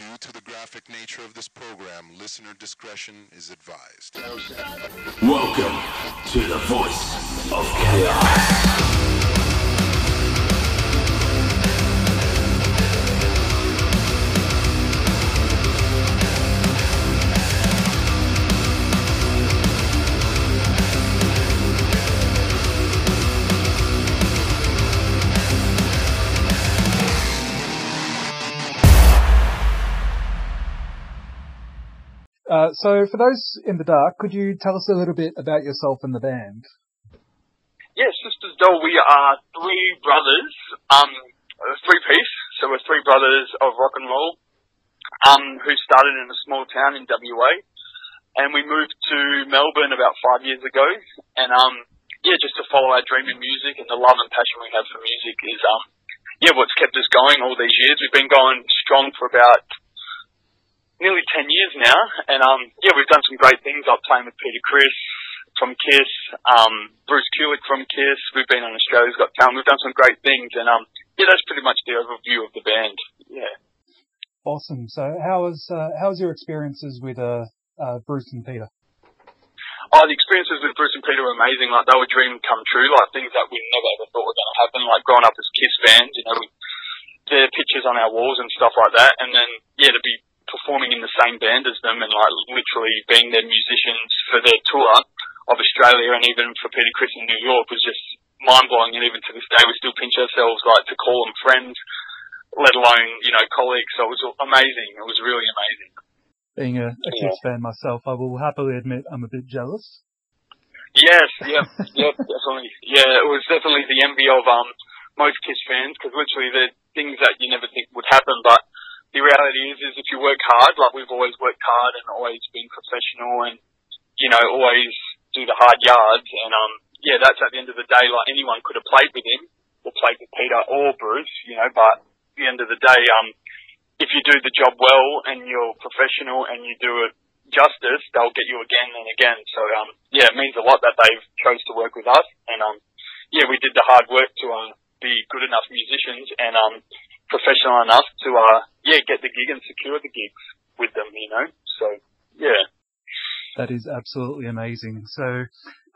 Due to the graphic nature of this program, listener discretion is advised. Welcome to the Voice of Chaos. So for those in the dark, could you tell us a little bit about yourself and the band? Yes, Sisters Doll, we are three brothers, three-piece. So we're three brothers of rock and roll, who started in a small town in WA. And we moved to Melbourne about 5 years ago. And, just to follow our dream in music, and the love and passion we have for music is, what's kept us going all these years. We've been going strong for about nearly 10 years now, and we've done some great things. I've played with Peter Criss from Kiss, Bruce Kulick from Kiss. We've been on Australia's Got Talent. We've done some great things, and that's pretty much the overview of the band. Yeah. Awesome. So how was your experiences with Bruce and Peter? Oh, the experiences with Bruce and Peter were amazing. Like, they were a dream come true. Like, things that we never ever thought were going to happen. Like, growing up as Kiss fans, their pictures on our walls and stuff like that, and then to be performing in the same band as them and like literally being their musicians for their tour of Australia and even for Peter Criss in New York was just mind-blowing, and even to this day we still pinch ourselves like to call them friends, let alone colleagues. So it was amazing. It was really amazing. Being a Kiss fan myself, I will happily admit I'm a bit jealous. Yes, yeah, definitely. Yeah, it was definitely the envy of most Kiss fans, because literally they're things that you never think would happen, but the reality is if you work hard, like we've always worked hard and always been professional and, always do the hard yards. And, that's at the end of the day, like anyone could have played with him or played with Peter or Bruce, but at the end of the day, if you do the job well and you're professional and you do it justice, they'll get you again and again. So, it means a lot that they've chose to work with us. And, we did the hard work to be good enough musicians and, professional enough to, get the gig and secure the gigs with them, So, yeah. That is absolutely amazing. So,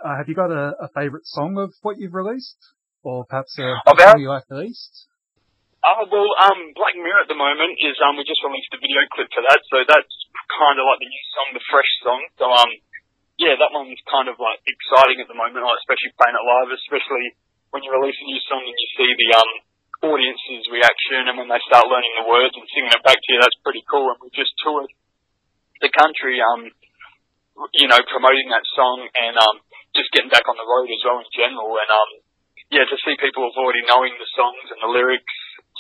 have you got a favourite song of what you've released? Or perhaps a song you like released? Black Mirror at the moment is, we just released a video clip for that. So that's kind of like the new song, the fresh song. So, that one's kind of like exciting at the moment, like especially playing it live, especially when you release a new song and you see the, audience's reaction, and when they start learning the words and singing it back to you, that's pretty cool. And we just toured the country, promoting that song and just getting back on the road as well in general. And to see people already knowing the songs and the lyrics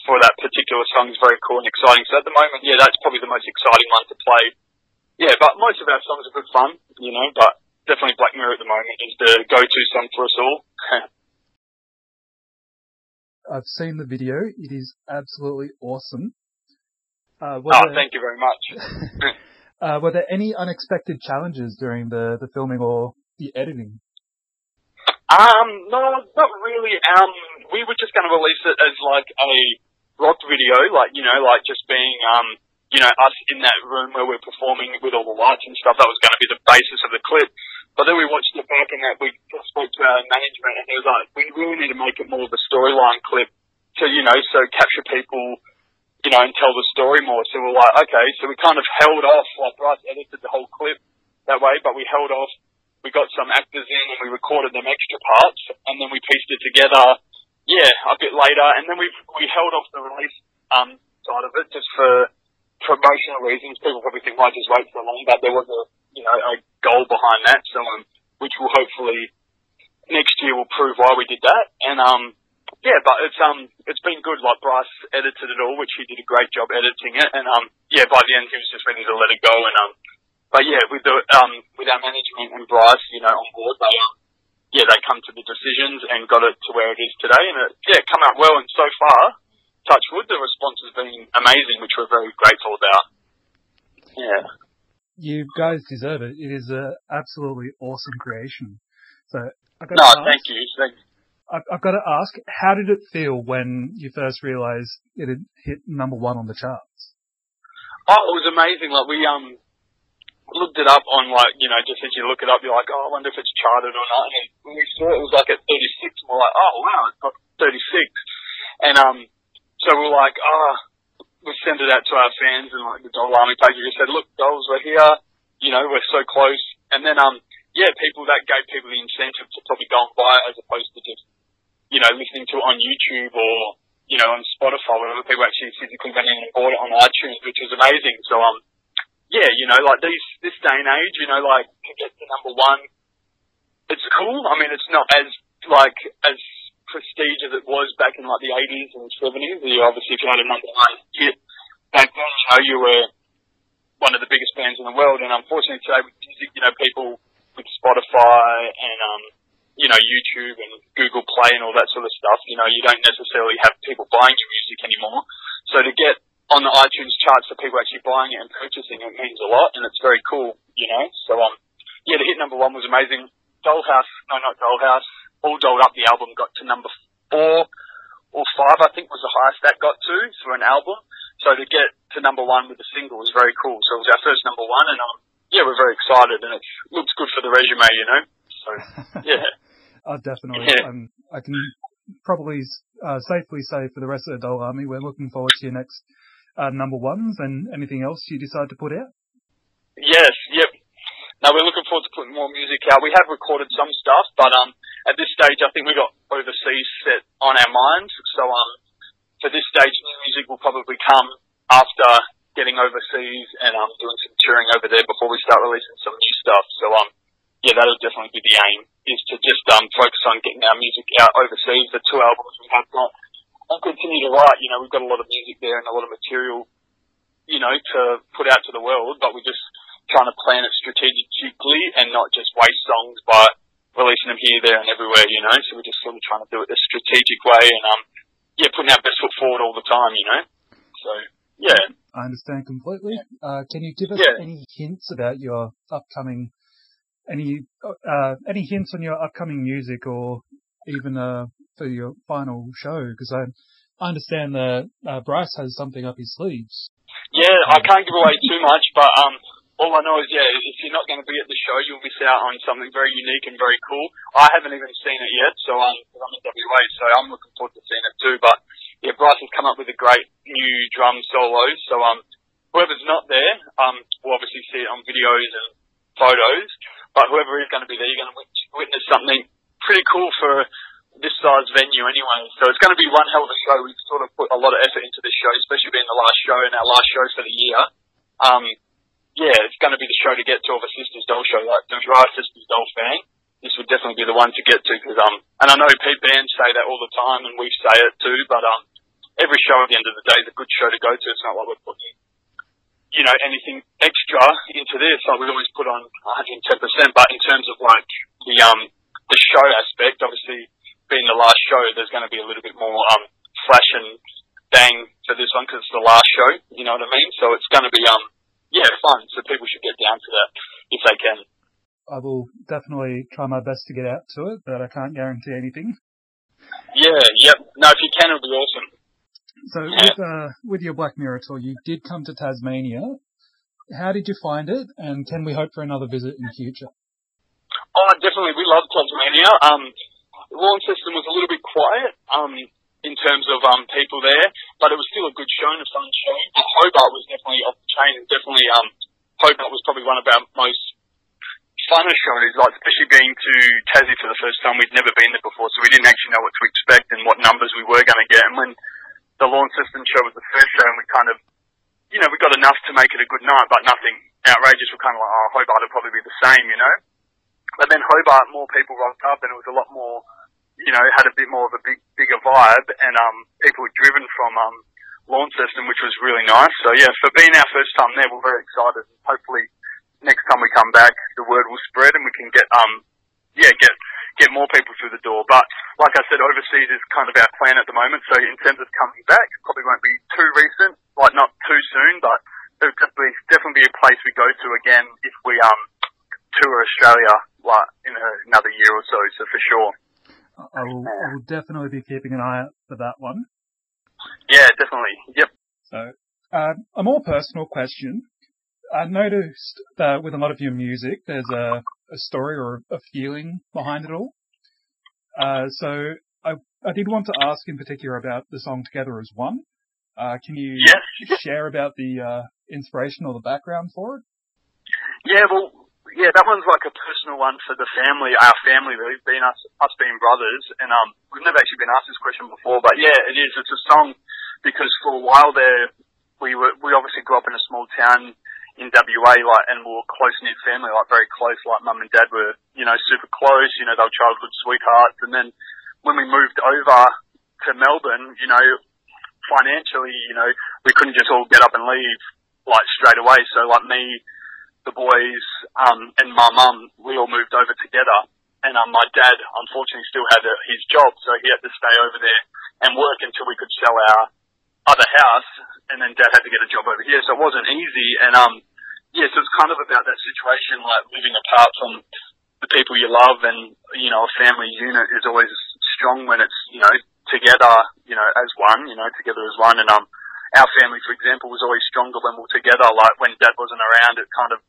for that particular song is very cool and exciting. So at the moment, that's probably the most exciting one to play. Yeah, but most of our songs are good fun, but definitely Black Mirror at the moment is the go-to song for us all. I've seen the video. It is absolutely awesome. Thank you very much. Were there any unexpected challenges during the filming or the editing? No, not really. We were just going to release it as like a rock video, like just being, us in that room where we're performing with all the lights and stuff. That was going to be the basis of the clip. But then we watched it back and we just spoke to our management and he was like, we really need to make it more of a storyline clip to, so capture people, and tell the story more. So we're like, okay, so we kind of held off, like Bryce edited the whole clip that way, but we held off, we got some actors in and we recorded them extra parts and then we pieced it together, a bit later. And then we held off the release, side of it just for promotional reasons. People probably think, why just wait for long, but there was a goal behind that, so which will hopefully next year will prove why we did that. And but it's been good. Like Bryce edited it all, which he did a great job editing it. And by the end he was just ready to let it go. And with our management and Bryce, on board, they come to the decisions and got it to where it is today. And it come out well. And so far, touch wood, the response has been amazing, which we're very grateful about. Yeah. You guys deserve it. It is an absolutely awesome creation. So thank you. I've got to ask, how did it feel when you first realised it had hit number 1 on the charts? Oh, it was amazing. Like, we looked it up on, like, you know, just as you look it up, you're like, oh, I wonder if it's charted or not. And when we saw it, it was like at 36, and we're like, oh, wow, it's got 36. And so we're like, oh, we send it out to our fans and, like, the Doll Army page. We just said, look, dolls, we're here. You know, we're so close. And then, yeah, people, that gave people the incentive to probably go and buy it as opposed to just, you know, listening to it on YouTube or, you know, on Spotify, whatever. People actually physically went in and bought it on iTunes, which is amazing. So, yeah, you know, like this day and age, you know, like, to get to number one, it's cool. I mean, it's not as, like, as prestige as it was back in, like, the 80s and 70s. You obviously, if you had a number one hit back then, you know, you were one of the biggest bands in the world. And unfortunately today with music, you know, people with Spotify and, you know, YouTube and Google Play and all that sort of stuff, you know, you don't necessarily have people buying your music anymore. So to get on the iTunes charts for people actually buying it and purchasing it means a lot, and it's very cool, you know. So, yeah, the hit number one was amazing. Dollhouse, no, not Dollhouse, All Dolled Up, the album, got to number 4 or 5, I think, was the highest that got to for an album. So to get to number one with a single was very cool. So it was our first number one, and, yeah, we're very excited, and it looks good for the resume, you know. So, yeah. Oh, definitely. Yeah. I can probably safely say for the rest of the Doll Army, we're looking forward to your next number ones and anything else you decide to put out. Yes, yep. No, we're looking forward to putting more music out. We have recorded some stuff, but at this stage, I think we got overseas set on our mind. So for this stage, new music will probably come after getting overseas and doing some touring over there before we start releasing some new stuff. So yeah, that'll definitely be the aim, is to just focus on getting our music out overseas. The 2 albums we have got, and continue to write. You know, we've got a lot of music there and a lot of material, you know, to put out to the world, but we're just trying to plan it strategically and not just waste songs by releasing them here, there, and everywhere, you know. So we're just sort of trying to do it the strategic way and, yeah, putting our best foot forward all the time, you know. So, yeah. I understand completely. Yeah. Can you give us any hints about your upcoming... Any hints on your upcoming music, or even for your final show? Because I understand that Bryce has something up his sleeves. Yeah, I can't give away too much, but all I know is, yeah, if you're not going to be at the show, you'll miss out on something very unique and very cool. I haven't even seen it yet, so I'm in WA, so I'm looking forward to seeing it too. But yeah, Bryce has come up with a great new drum solo. So whoever's not there, will obviously see it on videos and photos. But whoever is going to be there, you're going to witness something pretty cool for this size venue anyway. So it's going to be one hell of a show. We've sort of put a lot of effort into this show, especially being the last show and our last show for the year. Yeah, it's going to be the show to get to of a Sisters Doll show. Like, if you're a Sisters Doll fan, this would definitely be the one to get to. Cause, and I know Pete Bands say that all the time, and we say it too, but every show at the end of the day is a good show to go to. It's not like we're putting, you know, anything extra into this. Like, we always put on 110%, but in terms of, like, the show aspect, obviously being the last show, there's going to be a little bit more flash and bang for this one because it's the last show, you know what I mean? So it's going to be, yeah, fun. So people should get down to that if they can. I will definitely try my best to get out to it, but I can't guarantee anything. Yeah, yep. No, if you can, it'll be awesome. So with your Black Mirror tour, you did come to Tasmania. How did you find it, and can we hope for another visit in the future? Oh, definitely. We love Tasmania. Launceston was a little bit quiet in terms of people there, but it was still a good show and a fun show. Hobart was definitely off the chain. Definitely, Hobart was probably one of our most fun shows, like, especially being to Tassie for the first time. We'd never been there before, so we didn't actually know what to expect and what numbers we were going to get. And when the Launceston show was the first show, and we kind of, you know, we got enough to make it a good night, but nothing outrageous. We're kind of like, oh, Hobart will probably be the same, you know. But then Hobart, more people rocked up, and it was a lot more, you know, had a bit more of a bigger vibe, and people were driven from Launceston, which was really nice. So yeah, for being our first time there, we're very excited. Hopefully, next time we come back, the word will spread, and we can get get more people through the door. But like I said, overseas is kind of our plan at the moment. So in terms of coming back, it probably won't be too recent, like not too soon, but it would definitely be a place we go to again if we tour Australia, like, in another year or so. So for sure, I will definitely be keeping an eye out for that one. Yeah, definitely. Yep. So A more personal question. I've noticed that with a lot of your music, there's a story or a feeling behind it all. So I did want to ask in particular about the song Together As One. Can you share about the inspiration or the background for it? Yeah, that one's like a personal one for the family, our family really, being us being brothers, and we've never actually been asked this question before, but yeah, it is. It's a song because for a while there, we obviously grew up in a small town in WA, like, and we were close knit family, like very close, like mum and dad were, you know, super close, you know, they were childhood sweethearts, and then when we moved over to Melbourne, you know, financially, you know, we couldn't just all get up and leave like straight away, so like me, the boys, and my mum, we all moved over together. And, my dad, unfortunately, still had his job, so he had to stay over there and work until we could sell our other house. And then dad had to get a job over here, so it wasn't easy. And, so it's kind of about that situation, like living apart from the people you love. And, you know, a family unit is always strong when it's, you know, together, you know, as one, you know, together as one. And, our family, for example, was always stronger when we were together. Like when dad wasn't around, it kind of,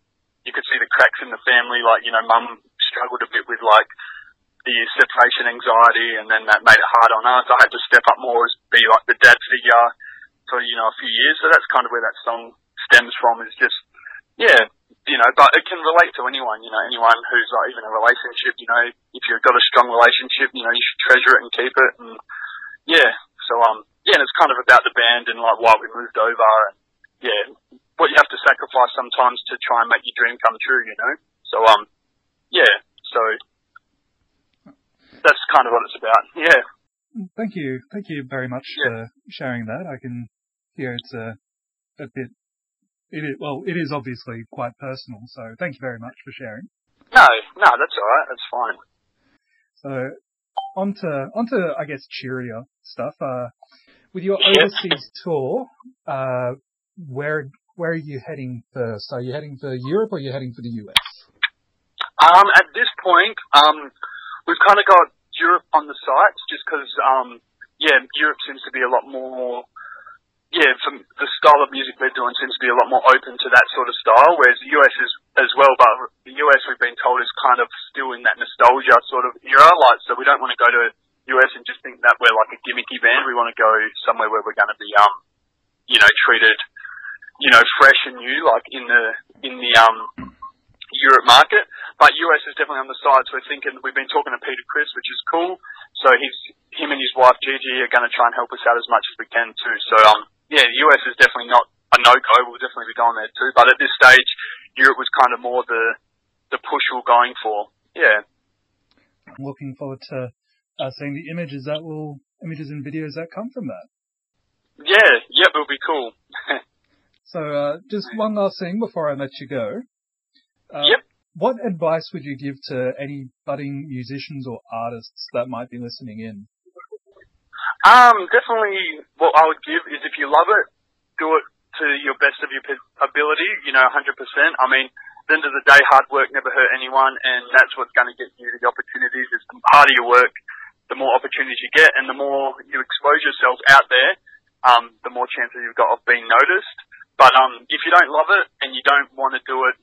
you could see the cracks in the family, like, you know, mum struggled a bit with, like, the separation anxiety, and then that made it hard on us. I had to step up more, as be, like, the dad figure for, you know, a few years. So that's kind of where that song stems from, is just, yeah, you know, but it can relate to anyone, you know, anyone who's, like, even in a relationship, you know, if you've got a strong relationship, you know, you should treasure it and keep it, and, yeah, so, yeah, and it's kind of about the band and, like, why we moved over, and, yeah, what you have to sacrifice sometimes to try and make your dream come true, you know? So, so that's kind of what it's about, yeah. Thank you. Thank you very much for sharing that. I can hear it's it is obviously quite personal, so thank you very much for sharing. No, that's all right. That's fine. So, onto I guess, cheerier stuff. With your overseas tour, where are you heading first? Are you heading for Europe or are you heading for the US? At this point, we've kind of got Europe on the sites just because, Europe seems to be a lot more, from the style of music they're doing seems to be a lot more open to that sort of style, whereas the US is as well, but the US we've been told is kind of still in that nostalgia sort of era, like, so we don't want to go to US and just think that we're like a gimmicky band. We want to go somewhere where we're going to be, treated, you know, fresh and new, like in the Europe market. But US is definitely on the sides. We're thinking, we've been talking to Peter Criss, which is cool. So him and his wife Gigi are going to try and help us out as much as we can too. So US is definitely not a no go. We'll definitely be going there too. But at this stage, Europe was kind of more the push we're going for. Yeah. I'm looking forward to seeing the images and videos that come from that. Yeah, it'll be cool. So, just one last thing before I let you go. What advice would you give to any budding musicians or artists that might be listening in? Definitely what I would give is, if you love it, do it to your best of your ability, you know, 100%. I mean, at the end of the day, hard work never hurt anyone, and that's what's going to get you the opportunities. It's the harder you work, the more opportunities you get, and the more you expose yourself out there, the more chances you've got of being noticed. But if you don't love it and you don't want to do it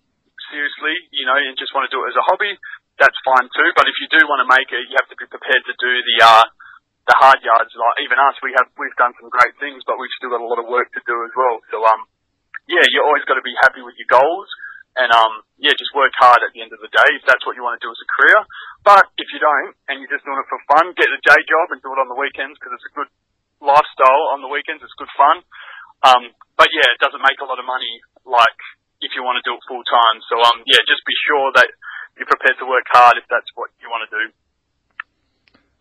seriously, you know, and just want to do it as a hobby, that's fine too. But if you do want to make it, you have to be prepared to do the hard yards. Like even us, we've done some great things, but we've still got a lot of work to do as well. So you always got to be happy with your goals, and just work hard at the end of the day if that's what you want to do as a career. But if you don't and you're just doing it for fun, get a day job and do it on the weekends, because it's a good lifestyle on the weekends. It's good fun. It doesn't make a lot of money, like, if you want to do it full time. So, just be sure that you're prepared to work hard if that's what you want to do.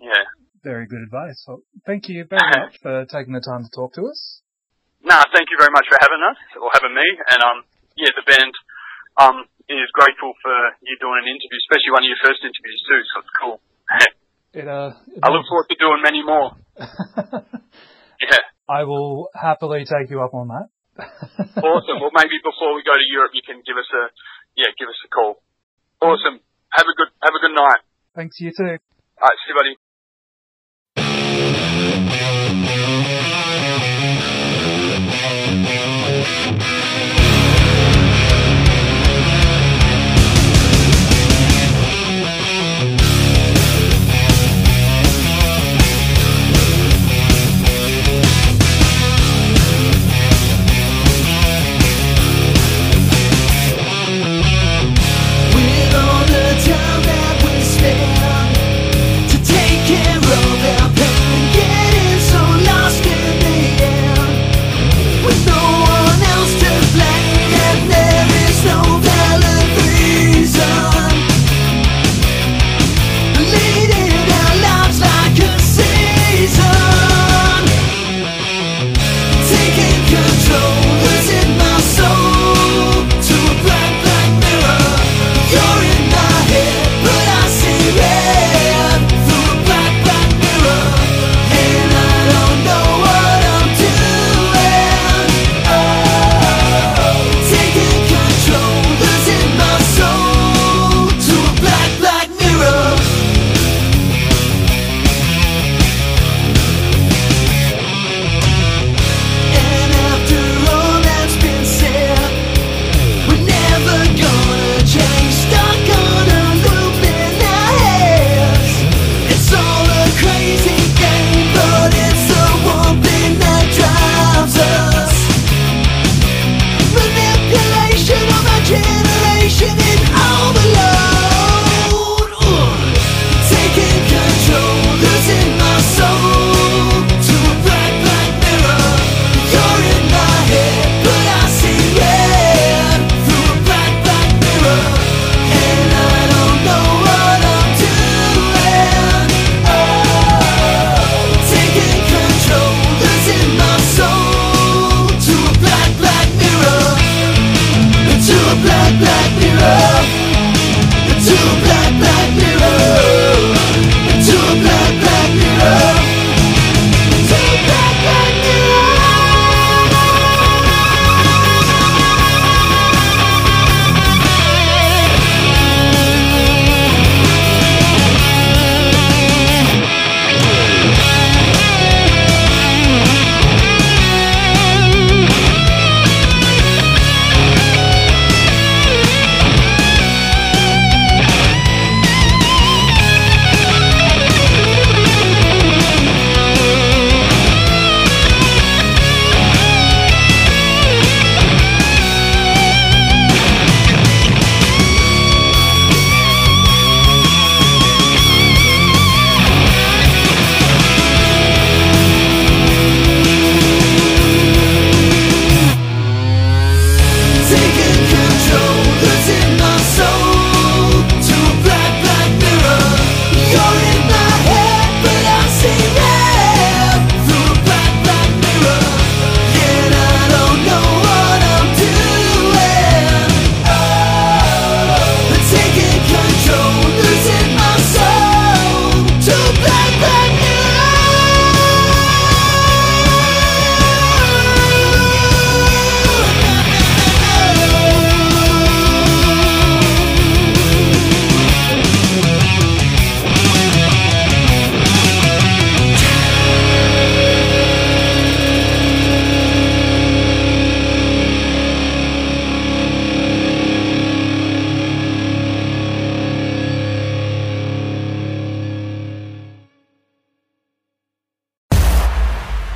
Yeah. Very good advice. Well, thank you very much for taking the time to talk to us. No, thank you very much for having us, or having me. And, the band is grateful for you doing an interview, especially one of your first interviews too, so it's cool. I look forward to doing many more. Yeah. I will happily take you up on that. Awesome. Well, maybe before we go to Europe, you can give us a call. Awesome. Have a good night. Thanks, you too. All right, see you, buddy.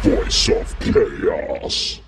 Voice of Chaos.